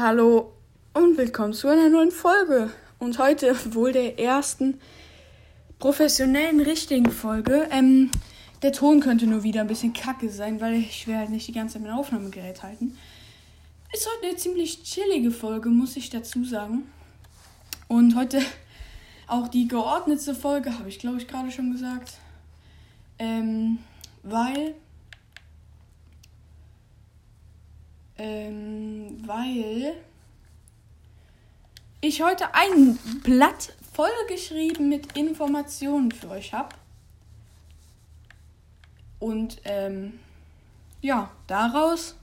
Hallo und willkommen zu einer neuen Folge und heute wohl der ersten professionellen richtigen Folge. Der Ton könnte nur wieder ein bisschen kacke sein, weil ich will halt nicht die ganze Zeit mein Aufnahmegerät halten. Ist heute eine ziemlich chillige Folge, muss ich dazu sagen. Und heute auch die geordnetste Folge, habe ich glaube ich gerade schon gesagt, weil ich heute ein Blatt vollgeschrieben mit Informationen für euch habe. Und ja, daraus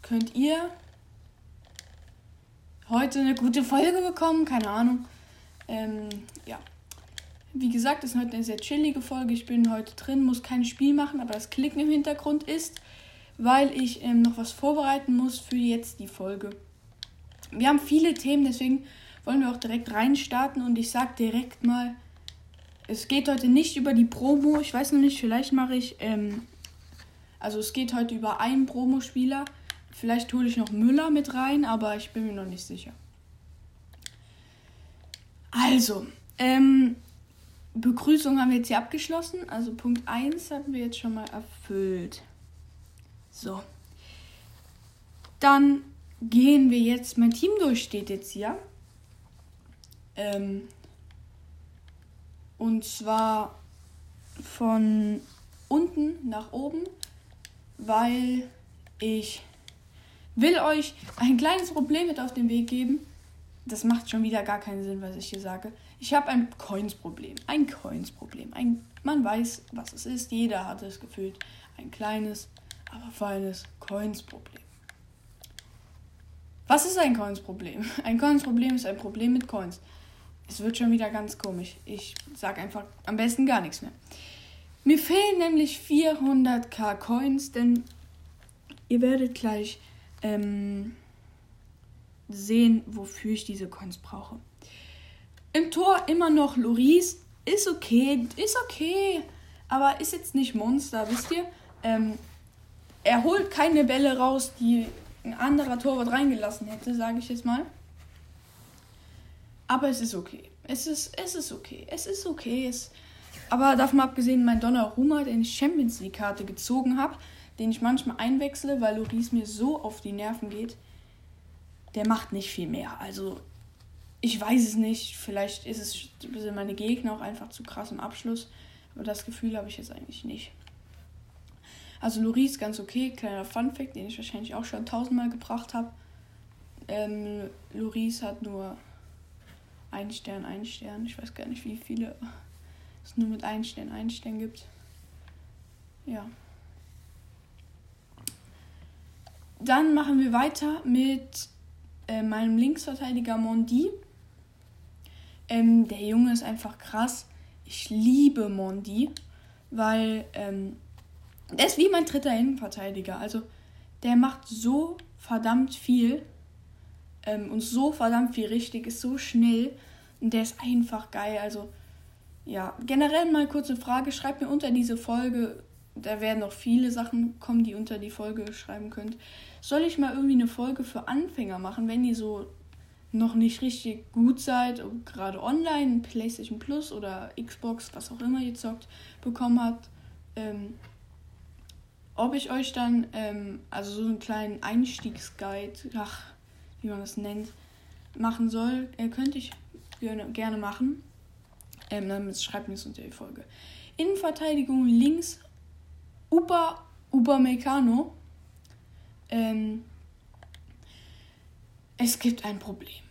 könnt ihr heute eine gute Folge bekommen, keine Ahnung. Ja, wie gesagt, es ist heute eine sehr chillige Folge. Ich bin heute drin, muss kein Spiel machen, aber das Klicken im Hintergrund ist, weil ich noch was vorbereiten muss für jetzt die Folge. Wir haben viele Themen, deswegen wollen wir auch direkt reinstarten. Und ich sage direkt mal, es geht heute nicht über die Promo. Ich weiß noch nicht, vielleicht mache ich... also es geht heute über einen Promospieler. Vielleicht hole ich noch Müller mit rein, aber ich bin mir noch nicht sicher. Also, Begrüßung haben wir jetzt hier abgeschlossen. Also Punkt 1 hatten wir jetzt schon mal erfüllt. So, dann gehen wir jetzt, mein Team durch, steht jetzt hier. Und zwar von unten nach oben, weil ich will euch ein kleines Problem mit auf den Weg geben. Das macht schon wieder gar keinen Sinn, was ich hier sage. Ich habe ein Coins-Problem, man weiß, was es ist, jeder hat es gefühlt, ein kleines, aber feines Coins-Problem. Was ist ein Coins-Problem? Ein Coins-Problem ist ein Problem mit Coins. Es wird schon wieder ganz komisch. Ich sage einfach am besten gar nichts mehr. Mir fehlen nämlich 400.000 Coins, denn ihr werdet gleich sehen, wofür ich diese Coins brauche. Im Tor immer noch Loris. Ist okay. Aber ist jetzt nicht Monster, wisst ihr? Er holt keine Bälle raus, die ein anderer Torwart reingelassen hätte, sage ich jetzt mal. Aber es ist okay. Es ist okay. Aber davon abgesehen, mein Donnarumma, den ich Champions-League-Karte gezogen habe, den ich manchmal einwechsle, weil Loris mir so auf die Nerven geht, der macht nicht viel mehr. Also, ich weiß es nicht. Vielleicht sind meine Gegner auch einfach zu krass im Abschluss. Aber das Gefühl habe ich jetzt eigentlich nicht. Also Loris, ganz okay, kleiner Funfact, den ich wahrscheinlich auch schon 1000-mal gebracht habe. Loris hat nur einen Stern. Ich weiß gar nicht, wie viele es nur mit einen Stern gibt. Ja. Dann machen wir weiter mit meinem Linksverteidiger Mondi. Der Junge ist einfach krass. Ich liebe Mondi, weil... Der ist wie mein dritter Innenverteidiger. Also, der macht so verdammt viel. Und so verdammt viel richtig. Ist so schnell. Und der ist einfach geil. Also, ja. Generell mal kurz eine Frage. Schreibt mir unter diese Folge. Da werden noch viele Sachen kommen, die unter die Folge schreiben könnt. Soll ich mal irgendwie eine Folge für Anfänger machen, wenn ihr so noch nicht richtig gut seid und gerade online PlayStation Plus oder Xbox, was auch immer ihr zockt, bekommen habt? Ob ich euch dann, also so einen kleinen Einstiegsguide, wie man das nennt, machen soll, könnte ich gerne machen. Dann schreibt mir es unter die Folge. Innenverteidigung links, Upamecano. Es gibt ein Problem.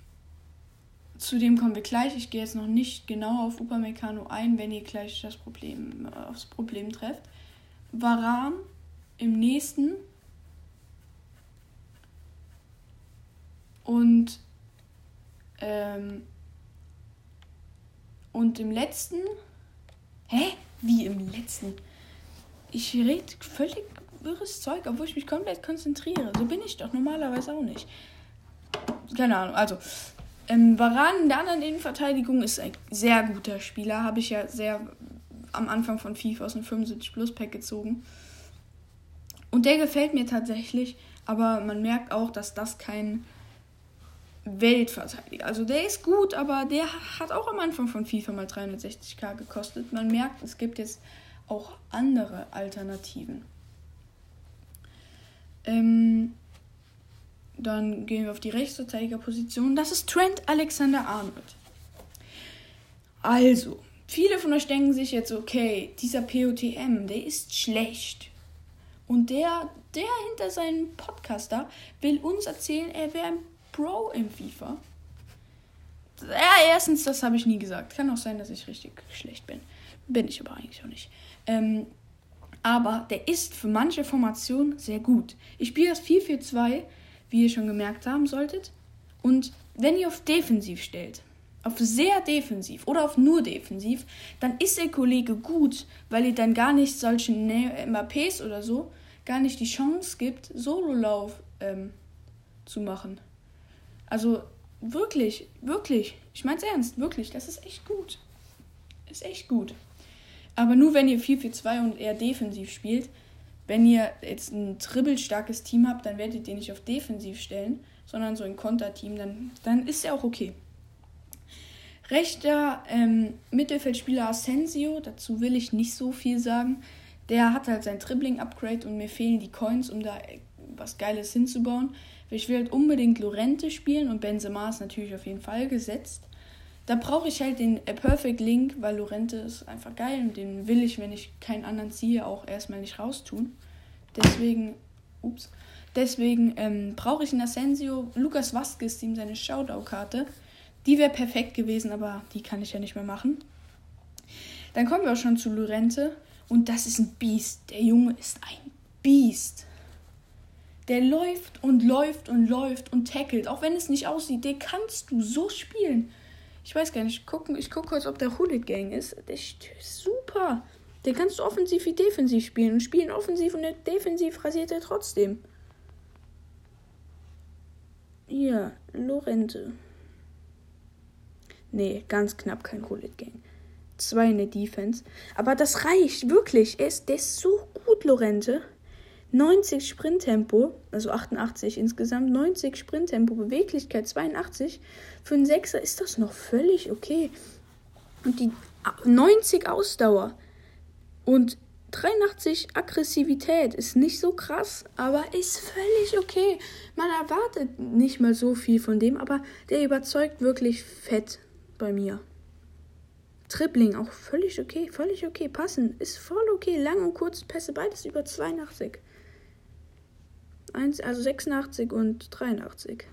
Zu dem kommen wir gleich. Ich gehe jetzt noch nicht genau auf Upamecano ein, wenn ihr gleich aufs Problem trefft. Varane im nächsten und im letzten. Hä? Wie im letzten? Ich rede völlig wirres Zeug, obwohl ich mich komplett konzentriere. So bin ich doch normalerweise auch nicht. Keine Ahnung, also Varane in der anderen Innenverteidigung ist ein sehr guter Spieler, habe ich ja sehr am Anfang von FIFA aus dem 75 Plus Pack gezogen. Und der gefällt mir tatsächlich, aber man merkt auch, dass das kein Weltverteidiger, also der ist gut, aber der hat auch am Anfang von FIFA mal 360.000 gekostet. Man merkt, es gibt jetzt auch andere Alternativen. Dann gehen wir auf die Rechtsverteidigerposition. Das ist Trent Alexander Arnold. Also, viele von euch denken sich jetzt, okay, dieser POTM, der ist schlecht. Und der hinter seinem Podcaster will uns erzählen, er wäre ein Pro im FIFA. Ja, erstens, das habe ich nie gesagt. Kann auch sein, dass ich richtig schlecht bin. Bin ich aber eigentlich auch nicht. Aber der ist für manche Formationen sehr gut. Ich spiele das 4-4-2, wie ihr schon gemerkt haben solltet. Und wenn ihr auf defensiv stellt, auf sehr defensiv oder auf nur defensiv, dann ist der Kollege gut, weil ihr dann gar nicht solchen MAPs oder so, gar nicht die Chance gibt, Sololauf zu machen. Also wirklich, ich meine es ernst, wirklich, das ist echt gut. Ist echt gut. Aber nur wenn ihr 4-4-2 und eher defensiv spielt, wenn ihr jetzt ein dribbelstarkes Team habt, dann werdet ihr nicht auf defensiv stellen, sondern so ein Konterteam, dann ist er auch okay. Rechter Mittelfeldspieler Asensio, dazu will ich nicht so viel sagen. Der hat halt sein Dribbling-Upgrade und mir fehlen die Coins, um da was Geiles hinzubauen. Ich will halt unbedingt Lorente spielen und Benzema ist natürlich auf jeden Fall gesetzt. Da brauche ich halt den Perfect Link, weil Lorente ist einfach geil und den will ich, wenn ich keinen anderen ziehe, auch erstmal nicht raustun. Deswegen brauche ich einen Asensio. Lukas Vasquez, ihm seine Shoutout-Karte. Die wäre perfekt gewesen, aber die kann ich ja nicht mehr machen. Dann kommen wir auch schon zu Lorente. Und das ist ein Biest. Der Junge ist ein Biest. Der läuft und läuft und läuft und tackelt. Auch wenn es nicht aussieht, den kannst du so spielen. Ich weiß gar nicht, ich gucke kurz, ob der Hulit Gang ist. Der ist super. Den kannst du offensiv wie defensiv spielen. Und spielen offensiv und defensiv rasiert er trotzdem. Ja, Lorente. Nee, ganz knapp kein Hulit-Gang. 2 in der Defense. Aber das reicht, wirklich. Der ist so gut, Lorente. 90 Sprinttempo, also 88 insgesamt. 90 Sprinttempo, Beweglichkeit 82. Für einen 6er ist das noch völlig okay. Und die 90 Ausdauer und 83 Aggressivität ist nicht so krass, aber ist völlig okay. Man erwartet nicht mal so viel von dem, aber der überzeugt wirklich fett. Bei mir. Dribbling auch völlig okay. Passen ist voll okay. Lang und kurze Pässe, beides über 82. 86 und 83.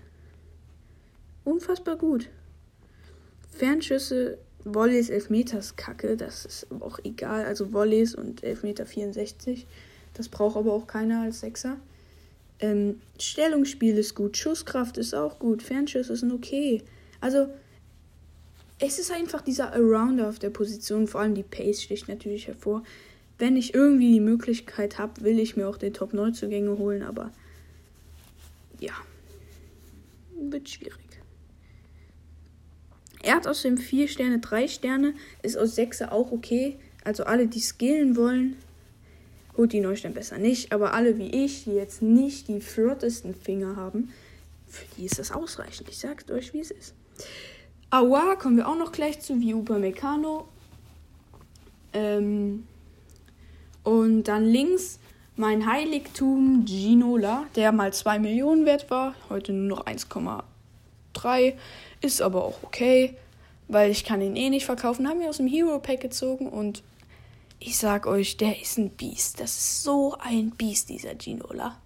Unfassbar gut. Fernschüsse, Volleys, Elfmeters, Kacke, das ist auch egal. Also Volleys und Elfmeter 64. Das braucht aber auch keiner als Sechser. Stellungsspiel ist gut, Schusskraft ist auch gut, Fernschüsse sind okay. Also es ist einfach dieser Arounder auf der Position, vor allem die Pace sticht natürlich hervor. Wenn ich irgendwie die Möglichkeit habe, will ich mir auch den Top-9-Zugänge holen, aber ja, wird schwierig. Er hat aus dem 4 Sterne 3 Sterne, ist aus 6er auch okay. Also alle, die skillen wollen, holt die Neustern besser nicht, aber alle wie ich, die jetzt nicht die flottesten Finger haben, für die ist das ausreichend. Ich sag's euch, wie es ist. Aouar kommen wir auch noch gleich zu, wie Upamecano. Und dann links mein Heiligtum Ginola, der mal 2 Millionen wert war. Heute nur noch 1,3. Ist aber auch okay, weil ich kann ihn eh nicht verkaufen. Haben wir aus dem Hero Pack gezogen und ich sag euch, der ist ein Biest. Das ist so ein Biest, dieser Ginola.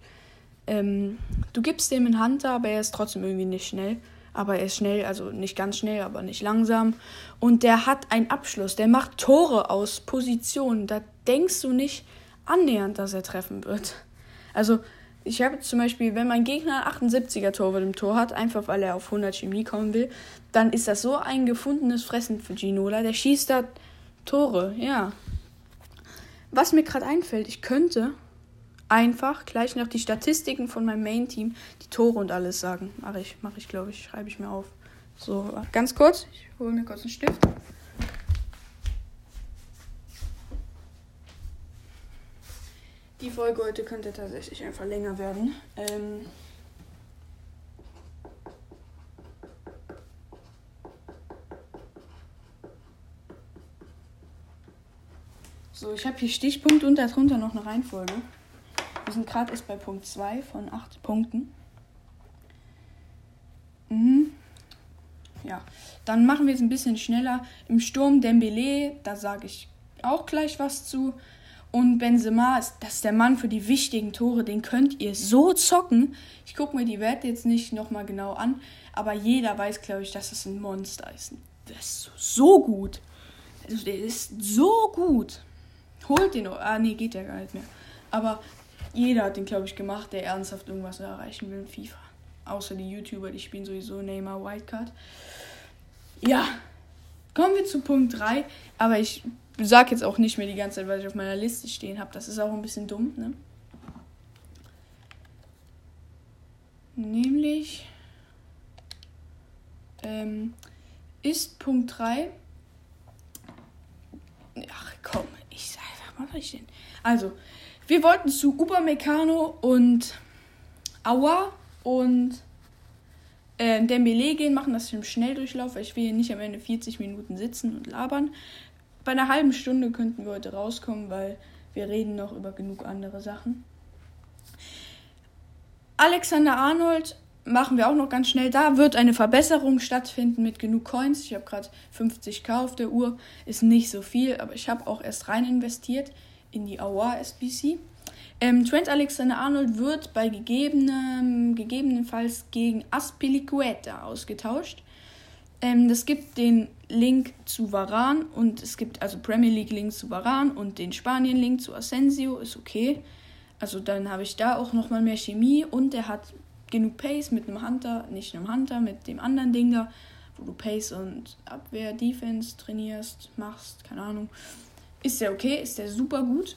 Du gibst dem einen Hunter, aber er ist trotzdem irgendwie nicht schnell. Aber er ist schnell, also nicht ganz schnell, aber nicht langsam. Und der hat einen Abschluss. Der macht Tore aus Positionen. Da denkst du nicht annähernd, dass er treffen wird. Also ich habe zum Beispiel, wenn mein Gegner ein 78er-Torwart im Tor hat, einfach weil er auf 100 Chemie kommen will, dann ist das so ein gefundenes Fressen für Ginola. Der schießt da Tore, ja. Was mir gerade einfällt, ich könnte einfach gleich noch die Statistiken von meinem Main-Team, die Tore und alles sagen. Mache ich, glaube ich, schreibe ich mir auf. So, ganz kurz. Ich hole mir kurz einen Stift. Die Folge heute könnte tatsächlich einfach länger werden. So, ich habe hier Stichpunkte und darunter noch eine Reihenfolge. Wir sind gerade erst bei Punkt 2 von 8 Punkten. Ja, dann machen wir es ein bisschen schneller. Im Sturm Dembélé, da sage ich auch gleich was zu. Und Benzema, das ist der Mann für die wichtigen Tore, den könnt ihr so zocken. Ich gucke mir die Werte jetzt nicht nochmal genau an, aber jeder weiß, glaube ich, dass das ein Monster ist. Das ist so gut. Also, der ist so gut. Holt den noch. Ah, nee, geht ja gar nicht mehr. Aber jeder hat den, glaube ich, gemacht, der ernsthaft irgendwas erreichen will in FIFA. Außer die YouTuber, die spielen sowieso Neymar Wildcard. Ja, kommen wir zu Punkt 3. Aber ich sage jetzt auch nicht mehr die ganze Zeit, was ich auf meiner Liste stehen habe. Das ist auch ein bisschen dumm, ne? Nämlich ist Punkt 3... Ach komm, ich sage einfach mal, was ich denn... Also, wir wollten zu Upamecano und Aouar und Dembélé gehen, machen das im Schnelldurchlauf, weil ich will hier nicht am Ende 40 Minuten sitzen und labern. Bei einer halben Stunde könnten wir heute rauskommen, weil wir reden noch über genug andere Sachen. Alexander Arnold machen wir auch noch ganz schnell. Da wird eine Verbesserung stattfinden mit genug Coins. Ich habe gerade 50.000 auf der Uhr. Ist nicht so viel, aber ich habe auch erst rein investiert in die Aouar SBC. Trent Alexander Arnold wird bei gegebenenfalls gegen Azpilicueta ausgetauscht. Das gibt den Link zu Varane und es gibt also Premier League Link zu Varane und den Spanien Link zu Asensio, ist okay. Also dann habe ich da auch nochmal mehr Chemie und der hat genug Pace mit einem Hunter, nicht einem Hunter, mit dem anderen Ding da, wo du Pace und Abwehr, Defense trainierst, machst, keine Ahnung. Ist der okay, ist der super gut.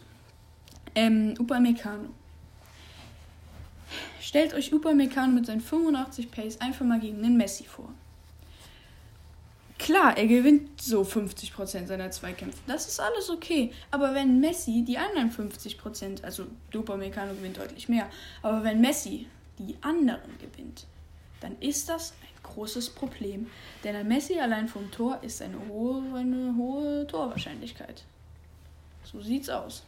Upamecano. Stellt euch Upamecano mit seinen 85 Pace einfach mal gegen den Messi vor. Klar, er gewinnt so 50% seiner Zweikämpfe. Das ist alles okay. Aber wenn Messi die anderen 50%, also Upamecano gewinnt deutlich mehr, aber wenn Messi die anderen gewinnt, dann ist das ein großes Problem. Denn ein Messi allein vom Tor ist eine hohe Torwahrscheinlichkeit. So sieht's aus.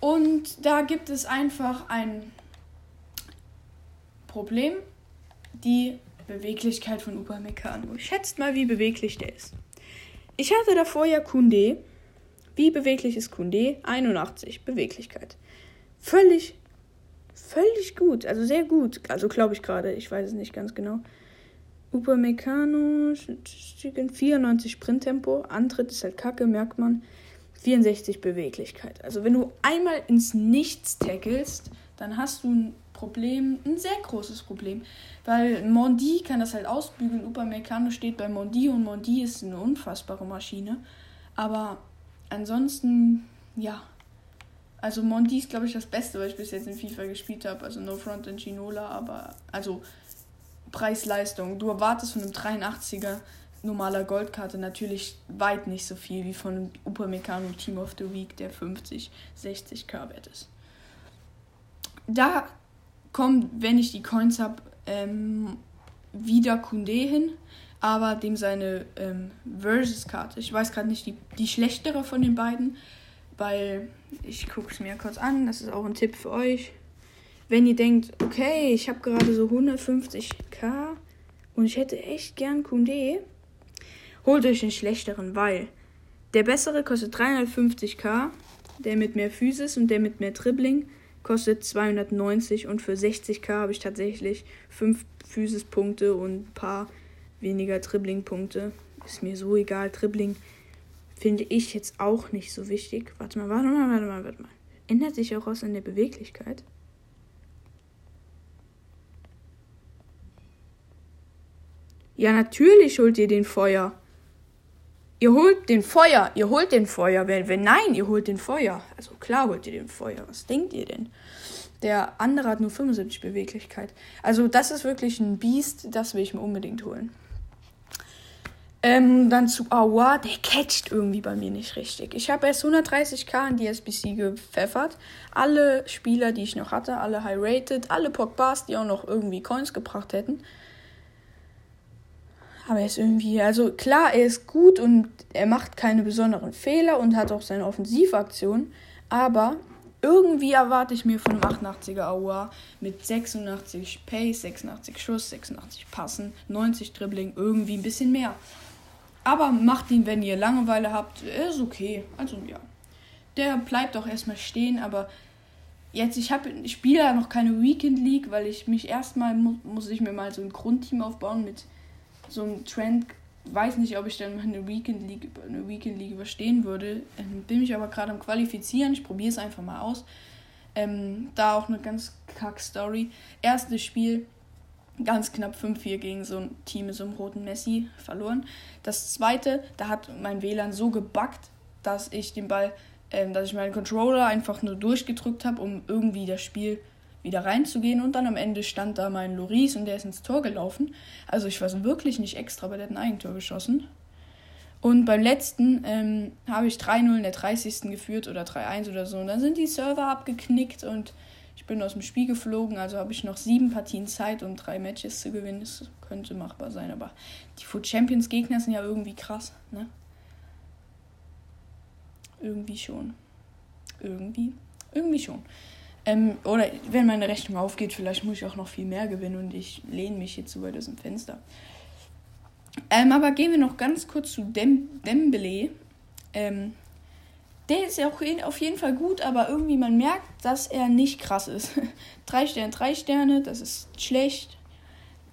Und da gibt es einfach ein Problem, die Beweglichkeit von Upamecano. Schätzt mal, wie beweglich der ist. Ich hatte davor ja Koundé. Wie beweglich ist Koundé? 81 Beweglichkeit. Völlig gut. Also sehr gut. Also glaube ich gerade. Ich weiß es nicht ganz genau. Upamecano 94 Sprinttempo. Antritt ist halt kacke, merkt man. 64 Beweglichkeit. Also wenn du einmal ins Nichts tackelst, dann hast du ein Problem, ein sehr großes Problem. Weil Mondi kann das halt ausbügeln. Upamecano steht bei Mondi und Mondi ist eine unfassbare Maschine. Aber ansonsten, ja. Also Mondi ist, glaube ich, das Beste, was ich bis jetzt in FIFA gespielt habe. Also no front in Ginola, aber also Preis-Leistung. Du erwartest von einem 83er normaler Goldkarte natürlich weit nicht so viel wie von einem Upamecano Team of the Week, der 50, 60.000 wert ist. Da kommt, wenn ich die Coins habe, wieder Koundé hin, aber dem seine Versus-Karte. Ich weiß gerade nicht, die schlechtere von den beiden, weil ich gucke es mir kurz an, das ist auch ein Tipp für euch. Wenn ihr denkt, okay, ich habe gerade so 150.000 und ich hätte echt gern Koundé, holt euch den schlechteren, weil der bessere kostet 350.000, der mit mehr Physis und der mit mehr Dribbling kostet 290 und für 60.000 habe ich tatsächlich 5 Physis-Punkte und ein paar weniger Dribbling-Punkte. Ist mir so egal, Dribbling finde ich jetzt auch nicht so wichtig. Warte mal. Ändert sich auch was an der Beweglichkeit? Ja, natürlich holt ihr den Feuer. Ihr holt den Feuer. Nein, ihr holt den Feuer. Also klar holt ihr den Feuer. Was denkt ihr denn? Der andere hat nur 75 Beweglichkeit. Also das ist wirklich ein Biest. Das will ich mir unbedingt holen. Dann zu Aouar, der catcht irgendwie bei mir nicht richtig. Ich habe erst 130.000 in die SBC gepfeffert. Alle Spieler, die ich noch hatte, alle high-rated, alle Pogbars, die auch noch irgendwie Coins gebracht hätten. Aber er ist irgendwie, also klar, er ist gut und er macht keine besonderen Fehler und hat auch seine Offensivaktionen. Aber irgendwie erwarte ich mir von einem 88er Aouar mit 86 Pace, 86 Schuss, 86 Passen, 90 Dribbling, irgendwie ein bisschen mehr. Aber macht ihn, wenn ihr Langeweile habt, ist okay. Also ja, der bleibt auch erstmal stehen, aber jetzt, ich spiele ja noch keine Weekend League, weil ich mich erstmal, muss ich mir mal so ein Grundteam aufbauen mit so einem Trend. Weiß nicht, ob ich dann eine Weekend League überstehen würde. Bin mich aber gerade am Qualifizieren, ich probiere es einfach mal aus. Da auch eine ganz Kack-Story. Erstes Spiel, ganz knapp 5-4 gegen so ein Team mit so einem roten Messi verloren. Das zweite, da hat mein WLAN so gebuggt, dass ich den Ball, dass ich meinen Controller einfach nur durchgedrückt habe, um irgendwie das Spiel wieder reinzugehen. Und dann am Ende stand da mein Loris und der ist ins Tor gelaufen. Also ich war so wirklich nicht extra, aber der hat ein Eigentor geschossen. Und beim letzten habe ich 3-0 in der 30. geführt oder 3-1 oder so. Und dann sind die Server abgeknickt und ich bin aus dem Spiel geflogen. Also habe ich noch 7 Partien Zeit, um 3 Matches zu gewinnen. Das könnte machbar sein, aber die Food Champions Gegner sind ja irgendwie krass, ne? Irgendwie schon. Irgendwie schon. Oder wenn meine Rechnung aufgeht, vielleicht muss ich auch noch viel mehr gewinnen und ich lehne mich jetzt so weit aus dem Fenster. Aber gehen wir noch ganz kurz zu Dembélé. Der ist ja auch auf jeden Fall gut, aber irgendwie man merkt, dass er nicht krass ist. 3 Sterne, das ist schlecht.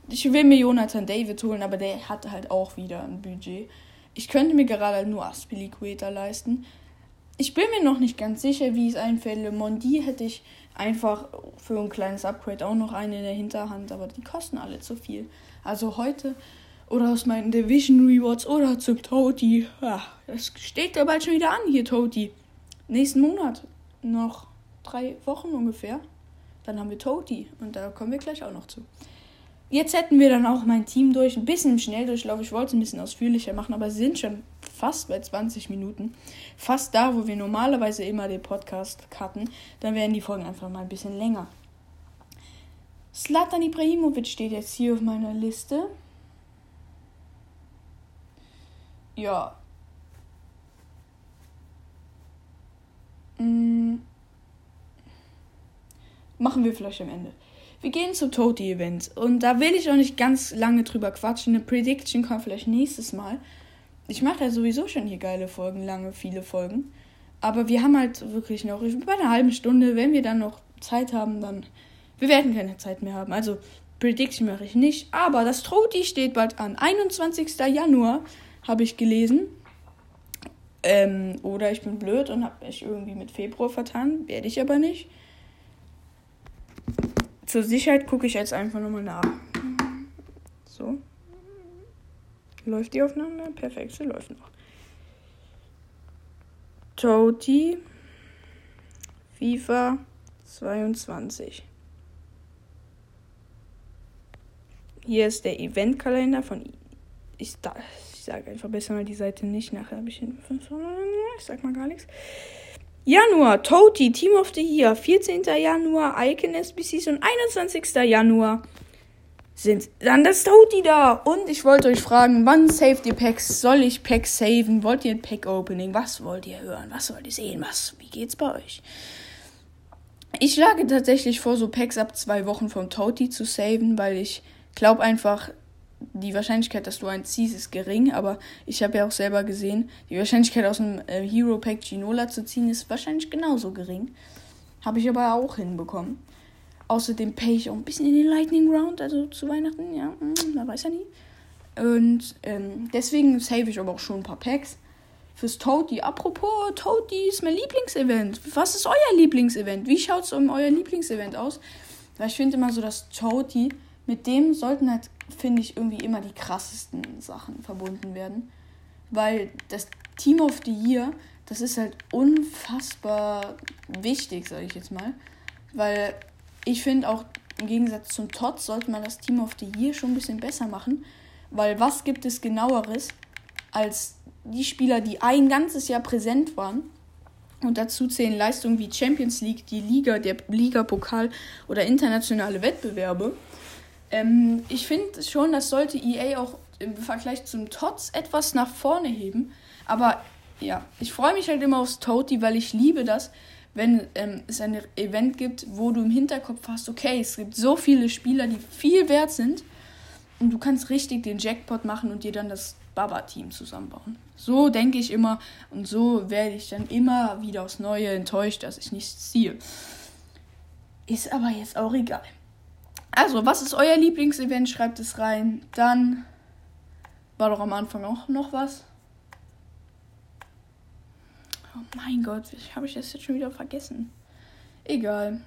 Ich will mir Jonathan David holen, aber der hat halt auch wieder ein Budget. Ich könnte mir gerade nur Azpilicueta leisten. Ich bin mir noch nicht ganz sicher, wie ich es einfälle. Mondi hätte ich einfach für ein kleines Upgrade auch noch einen in der Hinterhand, aber die kosten alle zu viel. Also heute oder aus meinen Division Rewards oder zu Toti. Ja, das steht ja bald schon wieder an hier, Toti. Nächsten Monat noch 3 Wochen ungefähr. Dann haben wir Toti und da kommen wir gleich auch noch zu. Jetzt hätten wir dann auch mein Team durch. Ein bisschen im Schnelldurchlauf. Ich wollte es ein bisschen ausführlicher machen, aber sind schon fast bei 20 Minuten. Fast da, wo wir normalerweise immer den Podcast cutten. Dann werden die Folgen einfach mal ein bisschen länger. Zlatan Ibrahimović steht jetzt hier auf meiner Liste. Ja. Machen wir vielleicht am Ende. Wir gehen zum Toti-Event und da will ich auch nicht ganz lange drüber quatschen. Eine Prediction kommt vielleicht nächstes Mal. Ich mache ja sowieso schon hier geile Folgen, lange, viele Folgen. Aber wir haben halt wirklich noch, bei einer halben Stunde, wenn wir dann noch Zeit haben, dann, wir werden keine Zeit mehr haben. Also Prediction mache ich nicht, aber das Toti steht bald an. 21. Januar habe ich gelesen. Oder ich bin blöd und habe mich irgendwie mit Februar vertan, werde ich aber nicht. Zur Sicherheit gucke ich jetzt einfach nochmal nach. So. Läuft die Aufnahme? Perfekt, sie läuft noch. Toti. FIFA 22. Hier ist der Eventkalender von... Ich sage einfach besser mal die Seite nicht. Nachher habe ich hin... Ich sag mal gar nichts. Januar, Toti, Team of the Year, 14. Januar, Icon SBCs und 21. Januar sind dann das Toti da. Und ich wollte euch fragen, wann saved ihr Packs? Soll ich Packs saven? Wollt ihr ein Pack-Opening? Was wollt ihr hören? Was wollt ihr sehen? Wie geht's bei euch? Ich schlage tatsächlich vor, so Packs ab 2 Wochen vom Toti zu saven, weil ich glaube einfach... Die Wahrscheinlichkeit, dass du einen ziehst, ist gering, aber ich habe ja auch selber gesehen, die Wahrscheinlichkeit aus dem Hero Pack Ginola zu ziehen, ist wahrscheinlich genauso gering. Habe ich aber auch hinbekommen. Außerdem pay ich auch ein bisschen in den Lightning Round, also zu Weihnachten, ja, man weiß ja nie. Und deswegen save ich aber auch schon ein paar Packs. Fürs Toti, apropos, Toti ist mein Lieblingsevent. Was ist euer Lieblingsevent? Wie schaut es um euer Lieblingsevent aus? Weil ich finde immer so, dass Toti, mit dem sollten halt, finde ich, irgendwie immer die krassesten Sachen verbunden werden. Weil das Team of the Year, das ist halt unfassbar wichtig, sage ich jetzt mal. Weil ich finde auch, im Gegensatz zum TOTS sollte man das Team of the Year schon ein bisschen besser machen. Weil was gibt es genaueres als die Spieler, die ein ganzes Jahr präsent waren. Und dazu zählen Leistungen wie Champions League, die Liga, der Ligapokal oder internationale Wettbewerbe. Ich finde schon, das sollte EA auch im Vergleich zum TOTS etwas nach vorne heben. Aber ja, ich freue mich halt immer aufs TOTI, weil ich liebe das, wenn es ein Event gibt, wo du im Hinterkopf hast, okay, es gibt so viele Spieler, die viel wert sind. Und du kannst richtig den Jackpot machen und dir dann das Baba-Team zusammenbauen. So denke ich immer und so werde ich dann immer wieder aufs Neue enttäuscht, dass ich nichts ziehe. Ist aber jetzt auch egal. Also, was ist euer Lieblingsevent? Schreibt es rein. Dann war doch am Anfang auch noch was. Oh mein Gott, habe ich das jetzt schon wieder vergessen? Egal.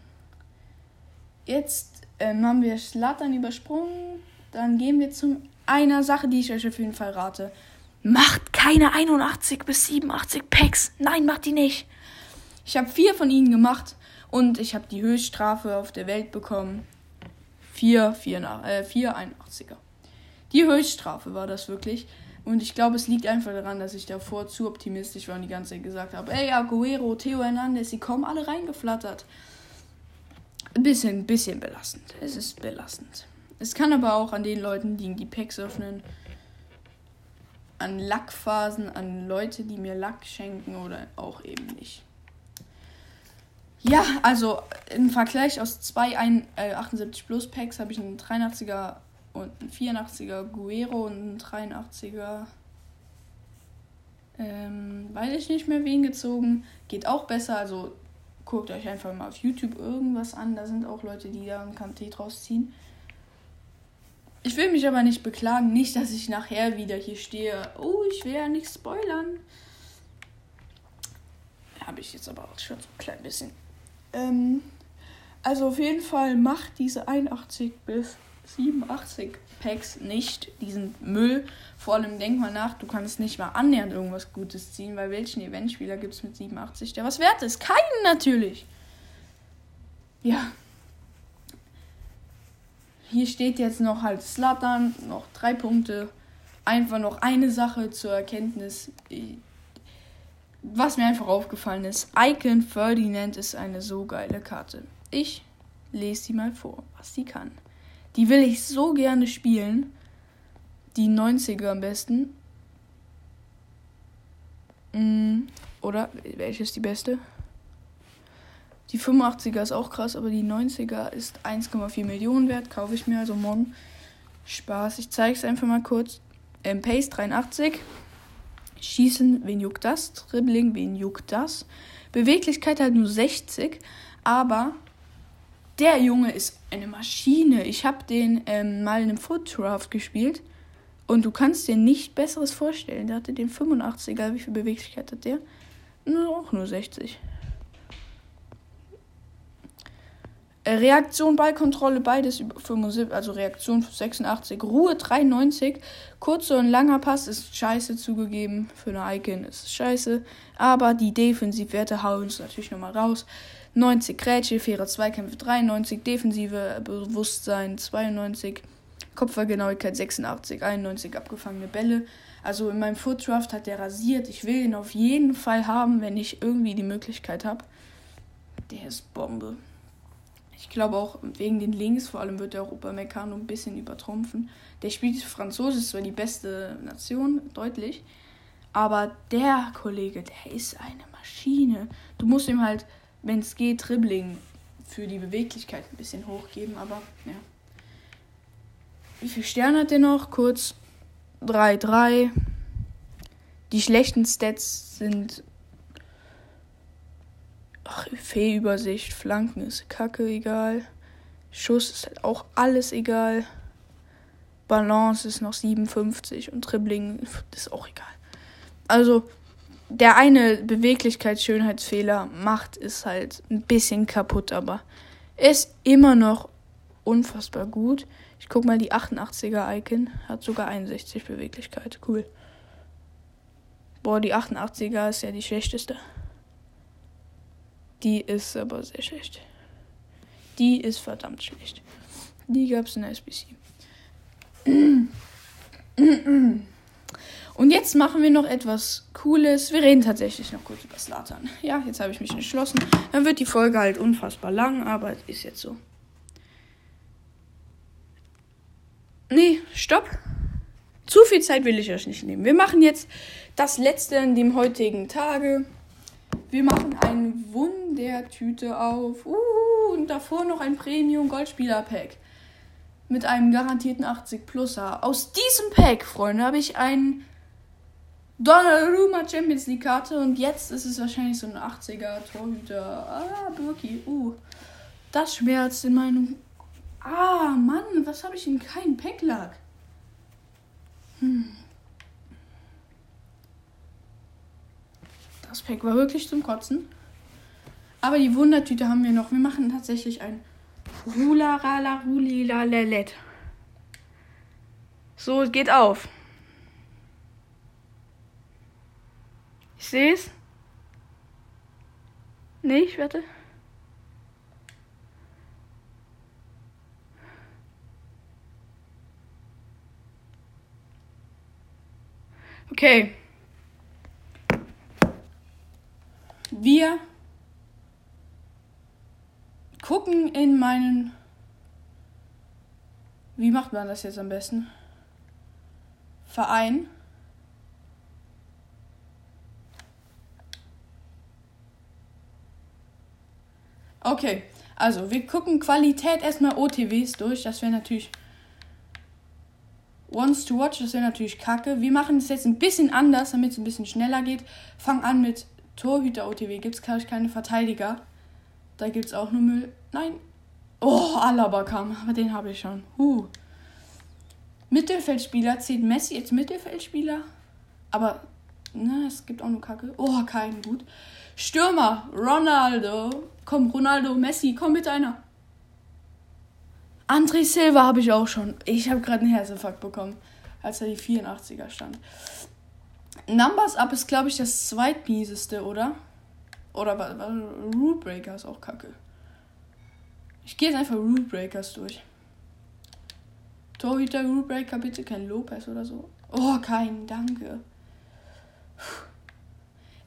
Jetzt haben wir Zlatan übersprungen. Dann gehen wir zu einer Sache, die ich euch auf jeden Fall rate. Macht keine 81 bis 87 Packs. Nein, macht die nicht. Ich habe 4 von ihnen gemacht und ich habe die Höchststrafe auf der Welt bekommen. 4 81er. Die Höchststrafe war das wirklich. Und ich glaube, es liegt einfach daran, dass ich davor zu optimistisch war und die ganze Zeit gesagt habe, ey, Agüero, Theo Hernandez, die kommen alle reingeflattert. Bisschen belastend. Es ist belastend. Es kann aber auch an den Leuten liegen, die Packs öffnen, an Lackphasen, an Leute, die mir Lack schenken oder auch eben nicht. Ja, also im Vergleich aus 2 78 Plus Packs habe ich einen 83er und einen 84er Guero und einen 83er, weiß ich nicht mehr wen gezogen. Geht auch besser, also guckt euch einfach mal auf YouTube irgendwas an. Da sind auch Leute, die da einen Kanté draus ziehen. Ich will mich aber nicht beklagen, nicht, dass ich nachher wieder hier stehe. Oh, ich will ja nicht spoilern. Habe ich jetzt aber auch schon so ein klein bisschen. Also auf jeden Fall macht diese 81 bis 87 Packs nicht, diesen Müll. Vor allem denk mal nach, du kannst nicht mal annähernd irgendwas Gutes ziehen, weil welchen Eventspieler gibt es mit 87, der was wert ist? Keinen natürlich. Ja. Hier steht jetzt noch halt Zlatan, noch 3 Punkte. Einfach noch eine Sache zur Erkenntnis, was mir einfach aufgefallen ist. Icon Ferdinand ist eine so geile Karte. Ich lese die mal vor, was die kann. Die will ich so gerne spielen. Die 90er am besten. Oder? Welche ist die beste? Die 85er ist auch krass, aber die 90er ist 1,4 Millionen wert. Kaufe ich mir also morgen. Spaß, ich zeige es einfach mal kurz. Pace 83. Schießen, wen juckt das? Dribbling, wen juckt das? Beweglichkeit halt nur 60. Aber der Junge ist eine Maschine. Ich habe den mal in einem Footdraft gespielt. Und du kannst dir nicht Besseres vorstellen. Der hatte den 85er. Wie viel Beweglichkeit hat der? Auch nur 60. Reaktion, Ballkontrolle, beides über 75, also Reaktion 86, Ruhe 93, kurzer und langer Pass ist scheiße zugegeben, für eine Icon ist scheiße, aber die Defensivwerte hauen es natürlich nochmal raus, 90 Grätsche, faire Zweikämpfe 93, defensive Bewusstsein 92, Kopfballgenauigkeit 86, 91 abgefangene Bälle, also in meinem Footdraft hat der rasiert, ich will ihn auf jeden Fall haben, wenn ich irgendwie die Möglichkeit habe, der ist Bombe. Ich glaube auch wegen den Links, vor allem wird der auch Upamecano ein bisschen übertrumpfen. Der spielt Franzose, ist zwar die beste Nation, deutlich, aber der Kollege, der ist eine Maschine. Du musst ihm halt, wenn es geht, Dribbling für die Beweglichkeit ein bisschen hochgeben, aber ja. Wie viele Sterne hat der noch? Kurz 3-3. Die schlechten Stats sind... Ach, Fehlübersicht, Flanken ist kacke, egal. Schuss ist halt auch alles egal. Balance ist noch 57 und Dribbling ist auch egal. Also, der eine Beweglichkeitsschönheitsfehler macht es halt ein bisschen kaputt, aber ist immer noch unfassbar gut. Ich guck mal, die 88er-Icon hat sogar 61 Beweglichkeit, cool. Boah, die 88er ist ja die schlechteste. Die ist aber sehr schlecht. Die ist verdammt schlecht. Die gab es in der SBC. Und jetzt machen wir noch etwas Cooles. Wir reden tatsächlich noch kurz über Zlatan. Ja, jetzt habe ich mich entschlossen. Dann wird die Folge halt unfassbar lang, aber es ist jetzt so. Nee, stopp. Zu viel Zeit will ich euch nicht nehmen. Wir machen jetzt das Letzte an dem heutigen Tage. Wir machen eine Wundertüte auf. Und davor noch ein Premium-Goldspieler-Pack. Mit einem garantierten 80-Pluser. Aus diesem Pack, Freunde, habe ich einen Donnarumma Champions League Karte und jetzt ist es wahrscheinlich so ein 80er Torhüter. Ah, Birki. Das schmerzt in meinem. Ah, Mann, was habe ich in keinem Pack lag? Das Pack war wirklich zum Kotzen. Aber die Wundertüte haben wir noch. Wir machen tatsächlich ein Rularala Rulila Lelet. So, es geht auf. Ich sehe es. Nee, ich wette. Okay. Wir gucken in meinen... Wie macht man das jetzt am besten? Verein. Okay, also wir gucken Qualität erstmal OTWs durch. Das wäre natürlich... Wants to watch, das wäre natürlich kacke. Wir machen es jetzt ein bisschen anders, damit es ein bisschen schneller geht. Fang an mit Torhüter-OTW. Gibt es, glaube ich, keine Verteidiger. Da gibt es auch nur Müll. Nein. Oh, Alaba kam. Aber den habe ich schon. Mittelfeldspieler. Zählt Messi als Mittelfeldspieler? Aber, ne, es gibt auch nur Kacke. Oh, kein gut. Stürmer. Ronaldo. Komm, Ronaldo, Messi, komm mit einer. André Silva habe ich auch schon. Ich habe gerade einen Herzinfarkt bekommen, als da die 84er stand. Numbers Up ist, glaube ich, das zweitmieseste, oder? Oder Rule Breaker ist auch kacke. Ich gehe jetzt einfach Rule Breakers durch. Torhüter Rule Breaker, bitte kein Lopez oder so. Oh, kein, danke.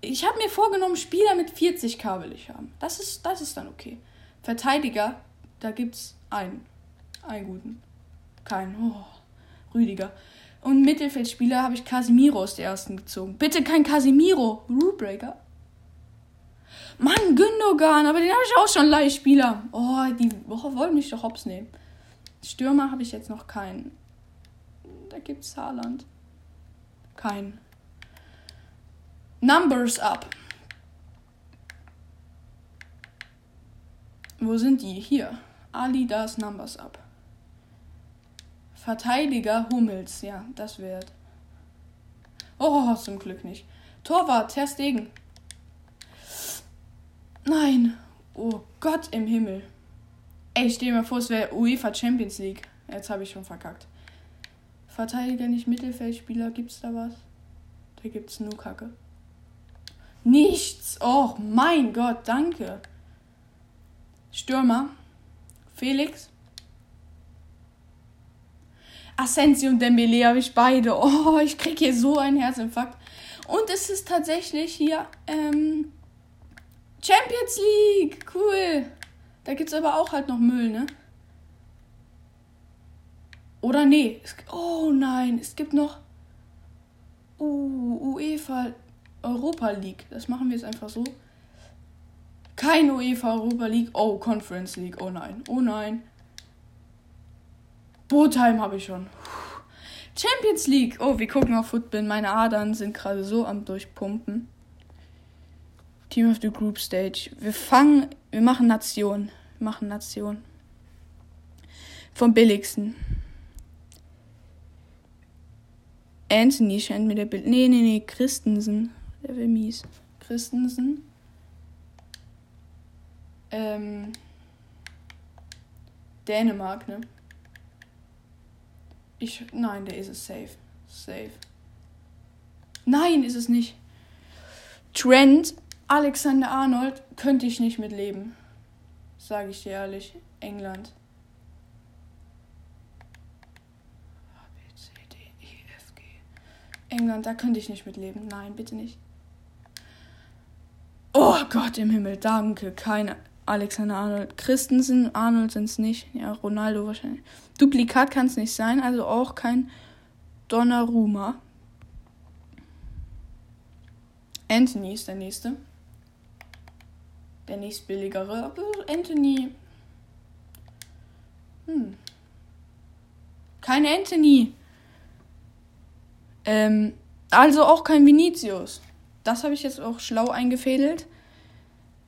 Ich habe mir vorgenommen, Spieler mit 40k will ich haben. Das ist dann okay. Verteidiger, da gibt's einen. Einen guten. Keinen. Rüdiger. Und Mittelfeldspieler habe ich Casemiro aus der ersten gezogen. Bitte kein Casemiro. Rulebreaker. Mann, Gündogan, aber den habe ich auch schon Leihspieler. Oh, die wollen mich doch hops nehmen. Stürmer habe ich jetzt noch keinen. Da gibt's Haaland. Keinen. Numbers Up. Wo sind die? Hier. Ali, da ist Numbers Up. Verteidiger Hummels. Ja, das wird. Oh, zum Glück nicht. Torwart, Ter Stegen. Nein. Oh Gott im Himmel. Ey, stell dir mal vor, es wäre UEFA Champions League. Jetzt habe ich schon verkackt. Verteidiger nicht, Mittelfeldspieler. Gibt's da was? Da gibt's nur Kacke. Nichts. Oh, mein Gott, danke. Stürmer. Felix. Asensio und Dembélé habe ich beide. Oh, ich kriege hier so einen Herzinfarkt. Und es ist tatsächlich hier Champions League. Cool. Da gibt es aber auch halt noch Müll, ne? Oder nee. Oh nein, es gibt noch UEFA Europa League. Das machen wir jetzt einfach so. Kein UEFA Europa League. Oh, Conference League. Oh nein. Oh nein. Botheim habe ich schon. Champions League. Oh, wir gucken auf Football. Meine Adern sind gerade so am Durchpumpen. Team of the Group Stage. Wir machen Nation. Wir machen Nation. Vom billigsten. Antony scheint mir der Bild. Nee. Christensen. Der will mies. Christensen. Dänemark, ne? Nein, der ist es safe. Safe. Nein, ist es nicht. Trent Alexander Arnold könnte ich nicht mitleben. Sage ich dir ehrlich. England. A, B, C, D, E, F, G. England, da könnte ich nicht mitleben. Nein, bitte nicht. Oh Gott im Himmel, danke. Keine Alexander Arnold. Christensen, Arnold sind es nicht. Ja, Ronaldo wahrscheinlich. Duplikat kann es nicht sein, also auch kein Donnarumma. Antony ist der nächste. Der nächstbilligere. Aber Antony. Kein Antony. Also auch kein Vinicius. Das habe ich jetzt auch schlau eingefädelt.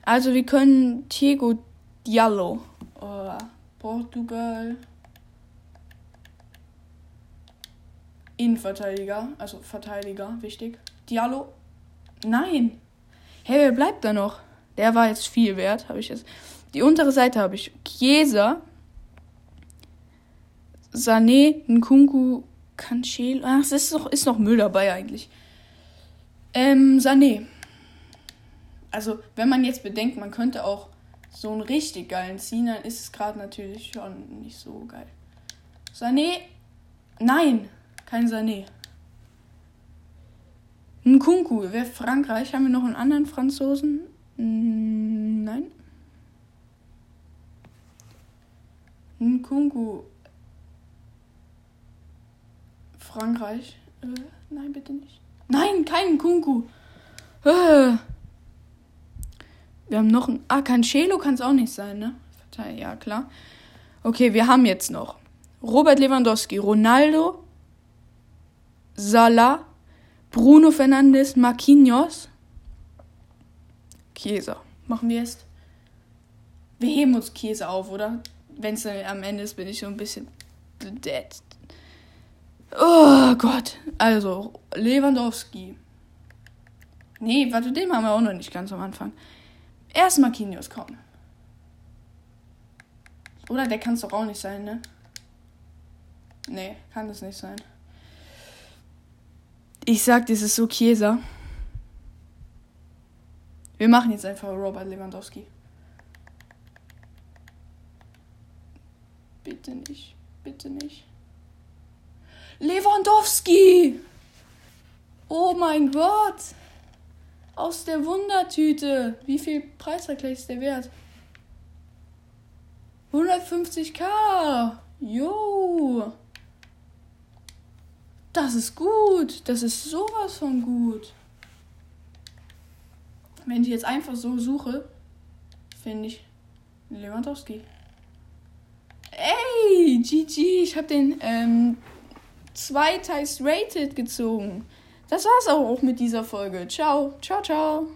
Also wir können Thiago Diallo. Oh, Portugal. Innenverteidiger. Also Verteidiger, wichtig. Diallo. Nein. Hey, wer bleibt da noch? Der war jetzt viel wert, habe ich jetzt. Die untere Seite habe ich. Chiesa. Sané, Nkunku, Cancelo. Ach, es ist noch Müll dabei eigentlich. Sané. Also, wenn man jetzt bedenkt, man könnte auch so einen richtig geilen ziehen, dann ist es gerade natürlich schon nicht so geil. Sané. Nein, kein Sané. Nkunku, wäre Frankreich. Haben wir noch einen anderen Franzosen? Nein. Nkunku. Frankreich. Nein, bitte nicht. Nein, keinen Nkunku. Wir haben noch einen... Ah, Cancelo kann es auch nicht sein, ne? Ja, klar. Okay, wir haben jetzt noch Robert Lewandowski, Ronaldo, Salah, Bruno Fernandes, Marquinhos, Chiesa. Machen wir jetzt. Wir heben uns Chiesa auf, oder? Wenn es dann am Ende ist, bin ich so ein bisschen dead. Oh Gott. Also, Lewandowski. Nee, warte, den haben wir auch noch nicht ganz am Anfang. Erst Marquinhos, komm. Oder der kann es doch auch nicht sein, ne? Nee, kann es nicht sein. Ich sag, das ist so Chiesa. Wir machen jetzt einfach Robert Lewandowski. Bitte nicht, bitte nicht. Lewandowski! Oh mein Gott! Aus der Wundertüte! Wie viel Preisvergleich ist der wert? 150.000! Jo! Das ist gut! Das ist sowas von gut! Wenn ich jetzt einfach so suche, finde ich Lewandowski. Ey! GG! Ich habe den, 2 Times Rated gezogen. Das war's auch mit dieser Folge. Ciao. Ciao, ciao.